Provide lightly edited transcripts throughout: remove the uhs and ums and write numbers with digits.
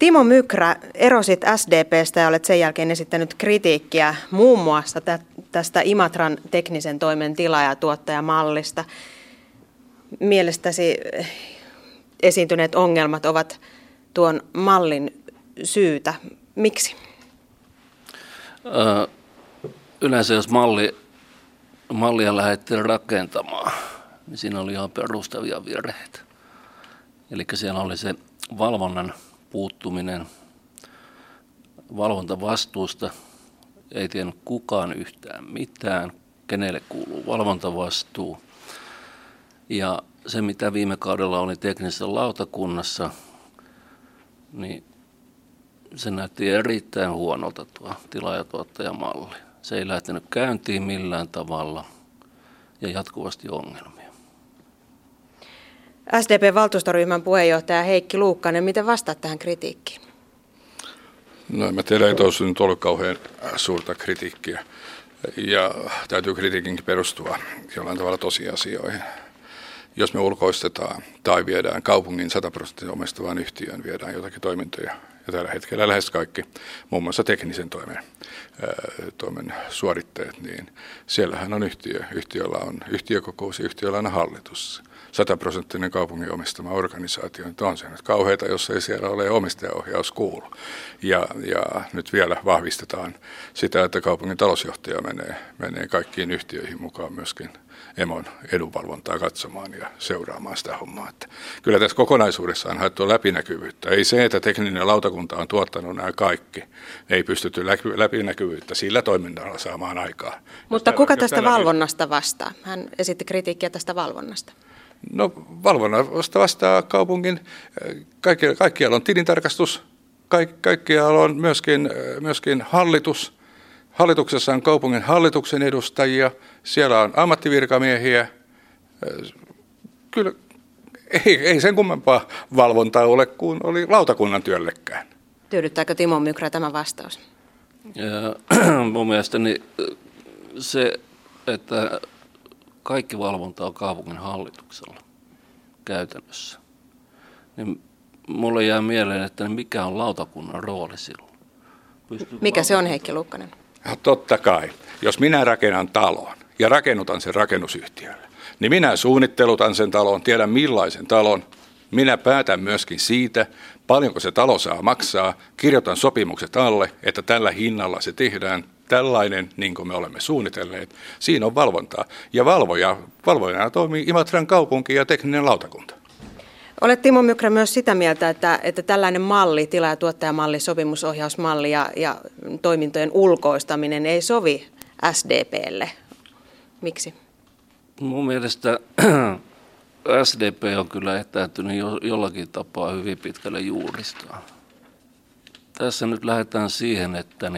Timo Mykrä, erosit SDP:stä ja olet sen jälkeen esittänyt kritiikkiä muun muassa tästä Imatran teknisen toimen tila- ja tuottajamallista. Mielestäsi esiintyneet ongelmat ovat tuon mallin syytä. Miksi? Yleensä jos mallia lähdettiin rakentamaan, niin siinä oli ihan perustavia virheitä. Eli siellä oli se valvonnan puuttuminen, valvontavastuusta ei tiennyt kukaan yhtään mitään, kenelle kuuluu valvontavastuu. Ja se, mitä viime kaudella oli teknisessä lautakunnassa, niin se näytti erittäin huonolta tuo tilaajatuottajamalli. Se ei lähtenyt käyntiin millään tavalla ja jatkuvasti ongelmia. SDP-valtuustoryhmän puheenjohtaja Heikki Luukkanen, miten vastaat tähän kritiikkiin? No en tiedä, ei tuossa nyt ollut kauhean suurta kritiikkiä ja täytyy kritiikinkin perustua jollain tavalla tosiasioihin. Jos me ulkoistetaan tai viedään kaupungin 100% omistavaan yhtiöön, viedään jotakin toimintoja. Ja tällä hetkellä lähes kaikki, muun muassa teknisen toimen suoritteet, niin siellähän on yhtiö. Yhtiöllä on yhtiökokous, yhtiöllä on hallitus. 100% kaupungin omistama organisaatio. Nyt on se nyt kauheita, jos ei siellä ole omistajaohjaus kuulu. Ja nyt vielä vahvistetaan sitä, että kaupungin talousjohtaja menee kaikkiin yhtiöihin mukaan myöskin emon edunvalvontaa katsomaan ja seuraamaan sitä hommaa. Että kyllä tässä kokonaisuudessa on haettu läpinäkyvyyttä. Ei se, että tekninen lautakunta on tuottanut nämä kaikki. Ei pystytty läpinäkyvyyttä sillä toiminnalla saamaan aikaa. Mutta kuka tästä valvonnasta vastaa? Hän esitti kritiikkiä tästä valvonnasta. No valvonnasta vastaa kaupungin, kaikkialla on tilintarkastus, kaikkialla on myöskin hallitus. Hallituksessa on kaupungin hallituksen edustajia, siellä on ammattivirkamiehiä. Kyllä ei sen kummempaa valvontaa ole kuin oli lautakunnan työllekään. Tyydyttääkö Timo Mykrä tämä vastaus? Mun mielestäni se, että kaikki valvonta on kaupungin hallituksella käytännössä. Niin mulle jää mieleen, että mikä on lautakunnan rooli silloin. Mikä se on, Heikki Luukkanen? Ja totta kai. Jos minä rakennan talon ja rakennutan sen rakennusyhtiölle, niin minä suunnittelutan sen talon, tiedän millaisen talon. Minä päätän myöskin siitä, paljonko se talo saa maksaa, kirjoitan sopimukset alle, että tällä hinnalla se tehdään. Tällainen, niin kuin me olemme suunnitelleet, siinä on valvontaa. Ja valvojana toimii Imatran kaupunki ja tekninen lautakunta. Olet, Timo Mykrä, myös sitä mieltä, että tällainen malli, tila- ja tuottajamalli, sopimusohjausmalli ja toimintojen ulkoistaminen ei sovi SDP:lle. Miksi? Mun mielestä SDP on kyllä etääntynyt jollakin tapaa hyvin pitkälle juuristaan. Tässä nyt lähdetään siihen, että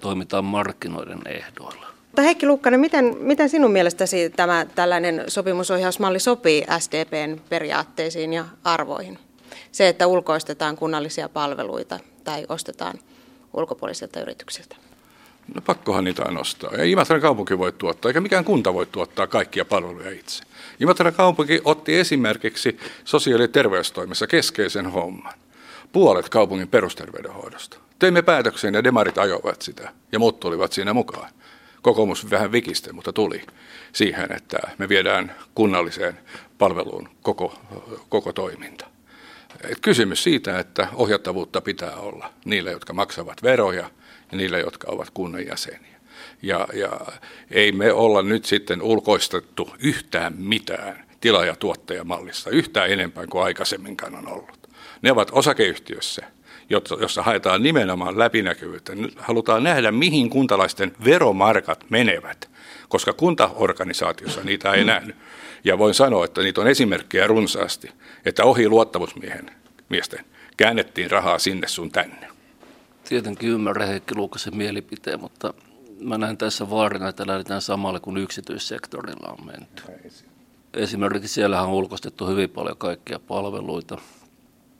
toimitaan markkinoiden ehdoilla. Mutta Heikki Luukkanen, miten sinun mielestäsi tämä tällainen sopimusohjausmalli sopii SDP:n periaatteisiin ja arvoihin? Se, että ulkoistetaan kunnallisia palveluita tai ostetaan ulkopuolisilta yrityksiltä. No pakkohan niitä on ostaa. Ei Imatran kaupunki voi tuottaa, eikä mikään kunta voi tuottaa kaikkia palveluja itse. Imatran kaupunki otti esimerkiksi sosiaali- ja terveystoimessa keskeisen homman. Puolet kaupungin perusterveydenhoidosta. Teimme päätöksen ja demarit ajoivat sitä ja muut tulivat siinä mukaan. Kokoomus vähän vikiste, mutta tuli siihen, että me viedään kunnalliseen palveluun koko toiminta. Et kysymys siitä, että ohjattavuutta pitää olla niillä, jotka maksavat veroja ja niillä, jotka ovat kunnan jäseniä. Ja ei me olla nyt sitten ulkoistettu yhtään mitään tila- ja tuottajamallissa yhtään enempää kuin aikaisemminkaan on ollut. Ne ovat osakeyhtiössä, jossa haetaan nimenomaan läpinäkyvyyttä. Halutaan nähdä, mihin kuntalaisten veromarkat menevät, koska kuntaorganisaatiossa niitä ei nähnyt. Ja voin sanoa, että niitä on esimerkkejä runsaasti, että ohi luottamusmiesten käännettiin rahaa sinne sun tänne. Tietenkin ymmärrän Heikki Luukkasen mielipiteen, mutta mä näen tässä vaarina, että lähdetään samalle kuin yksityissektorilla on menty. Esimerkiksi siellähän on ulkoistettu hyvin paljon kaikkia palveluita.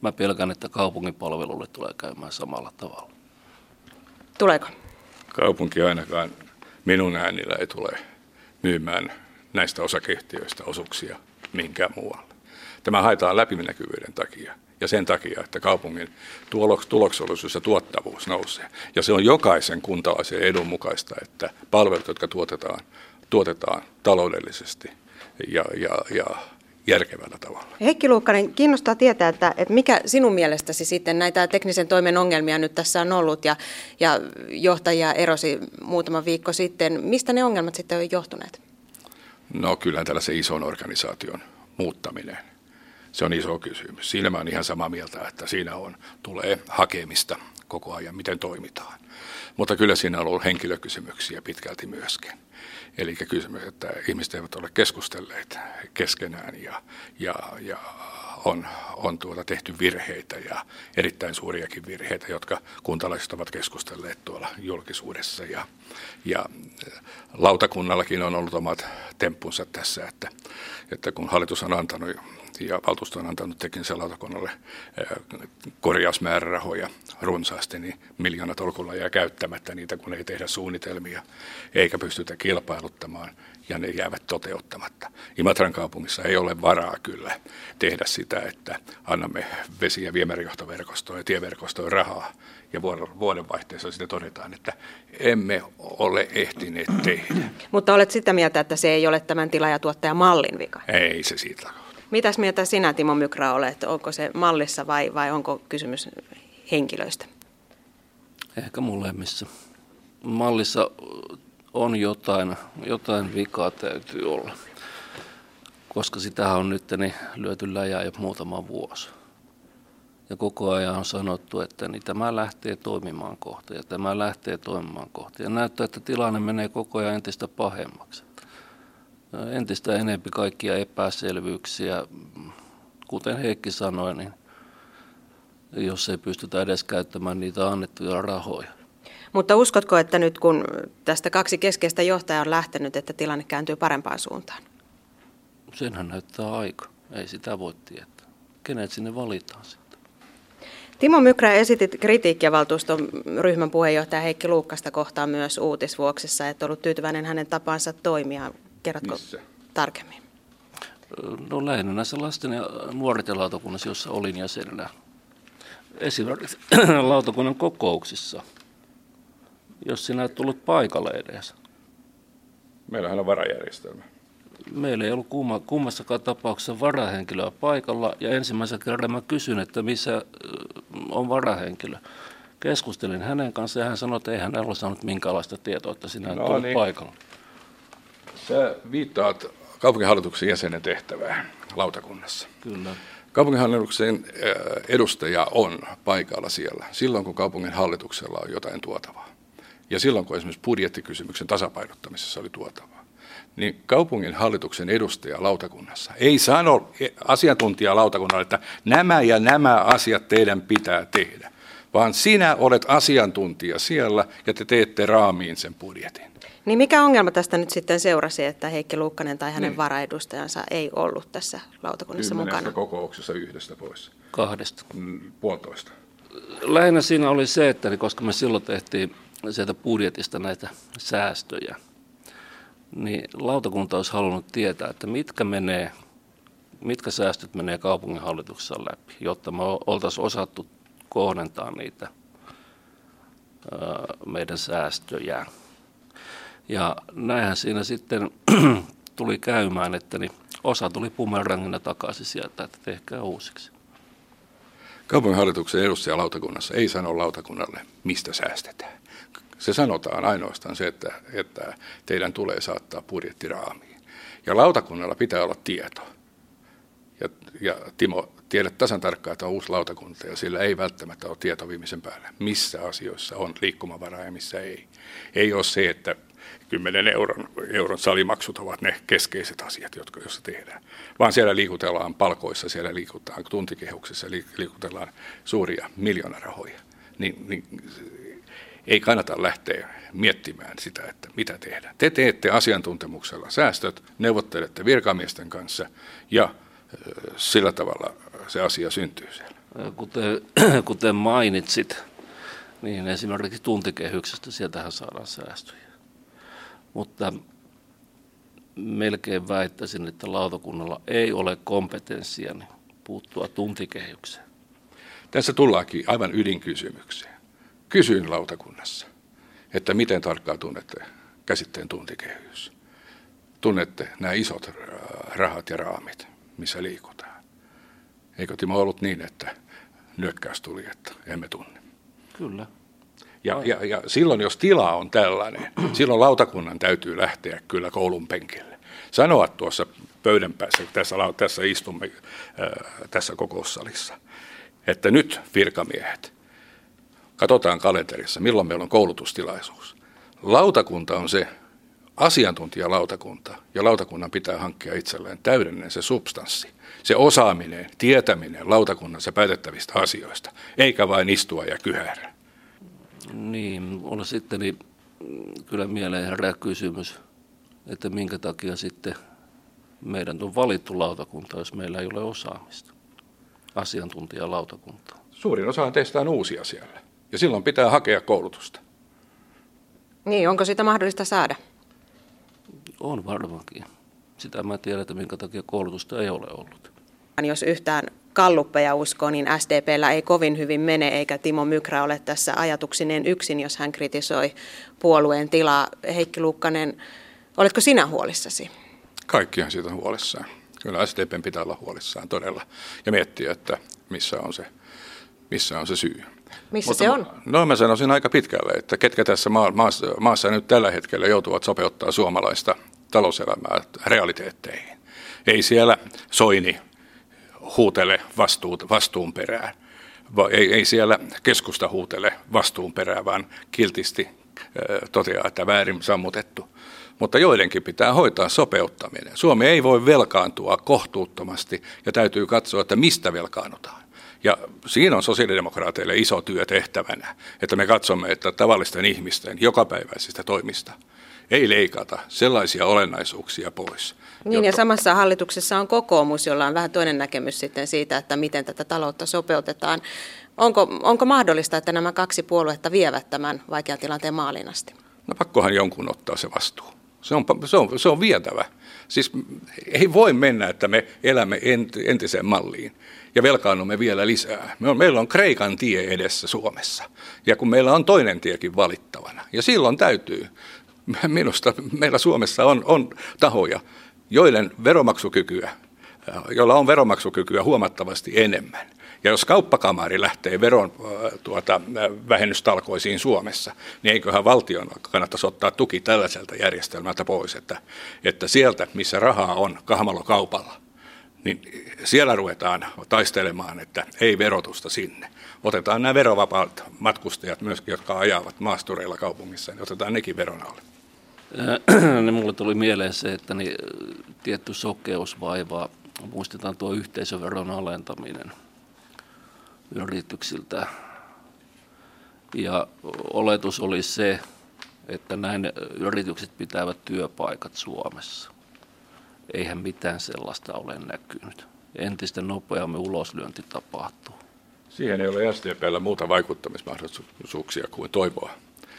Mä pelkään, että kaupungin palvelulle tulee käymään samalla tavalla. Tuleeko? Kaupunki ainakaan minun äänillä ei tule myymään näistä osakeyhtiöistä osuuksia minkään muualle. Tämä haetaan läpinäkyvyyden takia ja sen takia, että kaupungin tuloksellisuus ja tuottavuus nousee. Ja se on jokaisen kuntalaisen edun mukaista, että palvelut, jotka tuotetaan taloudellisesti ja järkevällä tavalla. Heikki Luukkanen, kiinnostaa tietää, että mikä sinun mielestäsi sitten näitä teknisen toimen ongelmia nyt tässä on ollut ja johtajia erosi muutama viikko sitten. Mistä ne ongelmat sitten ovat johtuneet? No kyllähän tällaisen ison organisaation muuttaminen, se on iso kysymys. Siinä mä oon ihan samaa mieltä, että siinä tulee hakemista koko ajan, miten toimitaan. Mutta kyllä siinä on ollut henkilökysymyksiä pitkälti myöskin. Eli kysymys, että ihmiset eivät ole keskustelleet keskenään ja on tehty virheitä ja erittäin suuriakin virheitä, jotka kuntalaiset ovat keskustelleet tuolla julkisuudessa. Ja lautakunnallakin on ollut omat temppunsa tässä, että kun hallitus on antanut ja valtuusto on antanut teknisen lautakunnalle korjausmäärärahoja runsaasti, niin miljoonat olkulla jää käyttämättä niitä, kun ei tehdä suunnitelmia eikä pystytä kilpailuttamaan ja ne jäävät toteuttamatta. Imatran kaupungissa ei ole varaa kyllä tehdä sitä, että annamme vesi- ja viemärijohtoverkostoon ja tieverkostoon rahaa ja vuodenvaihteessa sitten todetaan, että emme ole ehtineet tehdä. Mutta olet sitä mieltä, että se ei ole tämän tila- ja tuottajamallin vika? Ei se siitä ole. Mitäs mieltä sinä, Timo Mykrä, olet? Onko se mallissa vai onko kysymys henkilöistä? Ehkä molemmissa. Mallissa on jotain vikaa täytyy olla, koska sitähän on nyt lyöty läjää jo muutama vuosi. Ja koko ajan on sanottu, että niin tämä lähtee toimimaan kohta ja tämä lähtee toimimaan kohta. Ja näyttää, että tilanne menee koko ajan entistä pahemmaksi. Entistä enemmän kaikkia epäselvyyksiä, kuten Heikki sanoi, niin jos ei pystytä edes käyttämään niitä annettuja rahoja. Mutta uskotko, että nyt kun tästä kaksi keskeistä johtajaa on lähtenyt, että tilanne kääntyy parempaan suuntaan? Senhän näyttää aika. Ei sitä voi tietää. Kenet sinne valitaan sitten? Timo Mykrä, esitit kritiikkiä valtuuston ryhmän puheenjohtaja Heikki Luukkasta kohtaan myös Uutisvuoksessa, että ollut tyytyväinen hänen tapansa toimia. Kerrotko tarkemmin? No lähinnä näissä lasten ja nuorten lautakunnassa, jossa olin jäsenenä. Esimerkiksi lautakunnan kokouksissa, jos sinä et tullut paikalle edes. Meillähän on varajärjestelmä. Meillä ei ollut kummassakaan tapauksessa varahenkilöä paikalla. Ja ensimmäisen kerran mä kysyn, että missä on varahenkilö. Keskustelin hänen kanssaan ja hän sanoi, että ei hän ole saanut minkäänlaista tietoa, että sinä et tullut paikalla. Sä viittaat kaupunginhallituksen jäsenen tehtävään lautakunnassa. Kyllä. Kaupunginhallituksen edustaja on paikalla siellä silloin, kun kaupunginhallituksella on jotain tuotavaa. Ja silloin, kun esimerkiksi budjettikysymyksen tasapainottamisessa oli tuotavaa, niin kaupunginhallituksen edustaja lautakunnassa ei sano asiantuntijaa lautakunnalle, että nämä ja nämä asiat teidän pitää tehdä, vaan sinä olet asiantuntija siellä ja te teette raamiin sen budjetin. Niin mikä ongelma tästä nyt sitten seurasi, että Heikki Luukkanen tai hänen varaedustajansa ei ollut tässä lautakunnassa mukana? 10 kokouksessa 1 pois. 2. 1,5. Lähinnä siinä oli se, että koska me silloin tehtiin sieltä budjetista näitä säästöjä, niin lautakunta olisi halunnut tietää, että mitkä säästöt menee kaupunginhallituksessa läpi, jotta me oltaisiin osattu kohdentaa niitä meidän säästöjä. Ja näinhän siinä sitten tuli käymään, että niin osa tuli bumerangina takaisin sieltä, että tehkää uusiksi. Kaupunginhallituksen edustaja lautakunnassa ei sano lautakunnalle, mistä säästetään. Se sanotaan ainoastaan se, että teidän tulee saattaa budjettiraamiin. Ja lautakunnalla pitää olla tieto. Ja Timo, tiedät tasan tarkkaan, että on uusi lautakunta ja sillä ei välttämättä ole tieto viimeisen päälle, missä asioissa on liikkumavaraa ja missä ei. Ei ole se, että 10 euron salimaksut ovat ne keskeiset asiat, jotka jossa tehdään. Vaan siellä liikutellaan palkoissa, siellä liikutaan tuntikehuksessa, liikutellaan suuria miljoonarahoja. Niin ei kannata lähteä miettimään sitä, että mitä tehdään. Te teette asiantuntemuksella säästöt, neuvottelette virkamiesten kanssa ja sillä tavalla se asia syntyy siellä. Kuten mainitsit, niin esimerkiksi tuntikehyksestä sieltähän saadaan säästöjä. Mutta melkein väittäisin, että lautakunnalla ei ole kompetenssia puuttua tuntikehykseen? Tässä tullaankin aivan ydinkysymykseen. Kysyin lautakunnassa, että miten tarkkaan tunnette käsitteen tuntikehys. Tunnette nämä isot rahat ja raamit, missä liikutaan. Eikö Timo ollut niin, että nyökkäys tuli, että emme tunne? Kyllä. Ja silloin, jos tila on tällainen, silloin lautakunnan täytyy lähteä kyllä koulun penkille. Sanoa tuossa pöydän päässä, tässä istumme tässä kokoussalissa, että nyt virkamiehet, katsotaan kalenterissa, milloin meillä on koulutustilaisuus. Lautakunta on se asiantuntijalautakunta, ja lautakunnan pitää hankkia itselleen täydellinen se substanssi, se osaaminen, tietäminen lautakunnassa päätettävistä asioista, eikä vain istua ja kyhärä. Niin, on sitten niin kyllä mieleen herää kysymys, että minkä takia sitten meidän on valittu lautakunta, jos meillä ei ole osaamista, asiantuntijalautakuntaa. Suurin osa teistä on uusia siellä, ja silloin pitää hakea koulutusta. Niin, onko sitä mahdollista saada? On varmaankin. Sitä mä tiedän, että minkä takia koulutusta ei ole ollut. Jos yhtään kalluppeja uskoo, niin SDP:llä ei kovin hyvin mene, eikä Timo Mykrä ole tässä ajatuksineen yksin, jos hän kritisoi puolueen tilaa. Heikki Luukkanen, oletko sinä huolissasi? Kaikkihan siitä on huolissaan. Kyllä SDP:n pitää olla huolissaan todella ja miettiä, että missä on se syy. Missä mutta se on? No mä sanoisin aika pitkälle, että ketkä tässä maassa nyt tällä hetkellä joutuvat sopeuttaa suomalaista talouselämää realiteetteihin. Ei siellä Soini huutele vastuun perään, ei siellä keskusta huutele vastuun perään, vaan kiltisti toteaa, että väärin sammutettu. Mutta joidenkin pitää hoitaa sopeuttaminen. Suomi ei voi velkaantua kohtuuttomasti ja täytyy katsoa, että mistä velkaannutaan. Ja siinä on sosiaalidemokraateille iso työ tehtävänä, että me katsomme, että tavallisten ihmisten jokapäiväisistä toimista ei leikata sellaisia olennaisuuksia pois. Niin ja samassa hallituksessa on kokoomus, jolla on vähän toinen näkemys sitten siitä, että miten tätä taloutta sopeutetaan. Onko mahdollista, että nämä kaksi puoluetta vievät tämän vaikean tilanteen maaliin asti? No pakkohan jonkun ottaa se vastuu. Se on vietävä. Siis ei voi mennä, että me elämme entiseen malliin ja velkaannumme vielä lisää. Meillä on Kreikan tie edessä Suomessa ja kun meillä on toinen tiekin valittavana ja silloin täytyy. Minusta meillä Suomessa on tahoja, joilla on veronmaksukykyä huomattavasti enemmän. Ja jos kauppakamari lähtee vähennystalkoisiin Suomessa, niin eiköhän valtion kannattaisi ottaa tuki tällaiselta järjestelmältä pois, että sieltä, missä rahaa on kahmalokaupalla, niin siellä ruvetaan taistelemaan, että ei verotusta sinne. Otetaan nämä verovapaat matkustajat myöskin, jotka ajavat maastureilla kaupungissa, niin otetaan nekin veron alle. Mulle tuli mieleen se, että tietty sokeus vaivaa. Muistetaan tuo yhteisöveron alentaminen yrityksiltä. Ja oletus oli se, että näin yritykset pitävät työpaikat Suomessa. Eihän mitään sellaista ole näkynyt. Entistä nopeammin uloslyönti tapahtuu. Siihen ei ole SDP:llä muuta vaikuttamismahdollisuuksia kuin toivoa,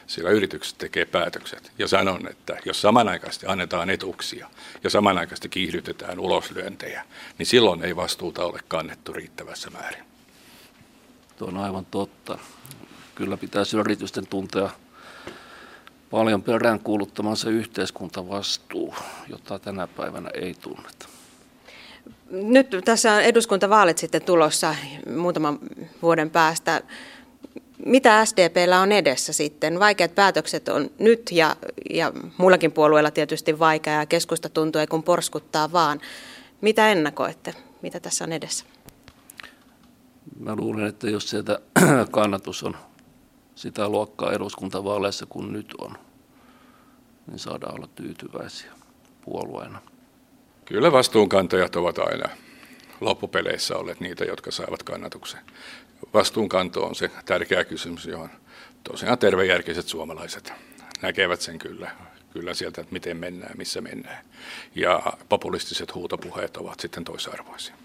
sillä yritykset tekee päätökset. Ja sanon, että jos samanaikaisesti annetaan etuuksia ja samanaikaisesti kiihdytetään uloslyöntejä, niin silloin ei vastuuta ole kannettu riittävässä määrin. Tuo on aivan totta. Kyllä pitäisi yritysten tuntea paljon peräänkuuluttamansa yhteiskuntavastuu, jota tänä päivänä ei tunneta. Nyt tässä eduskuntavaalit sitten tulossa muutaman vuoden päästä. Mitä SDP:llä on edessä sitten? Vaikeat päätökset on nyt ja muillakin puolueilla tietysti vaikea ja keskusta tuntuu, ei kun porskuttaa vaan. Mitä ennakoitte? Mitä tässä on edessä? Mä luulen, että jos sieltä kannatus on sitä luokkaa eduskuntavaaleissa kuin nyt on, niin saadaan olla tyytyväisiä puolueena. Kyllä vastuunkantajat ovat aina loppupeleissä olleet niitä, jotka saavat kannatuksen. Vastuunkanto on se tärkeä kysymys, johon tosiaan tervejärkiset suomalaiset näkevät sen kyllä sieltä, että miten mennään, missä mennään. Ja populistiset huutopuheet ovat sitten toisarvoisia.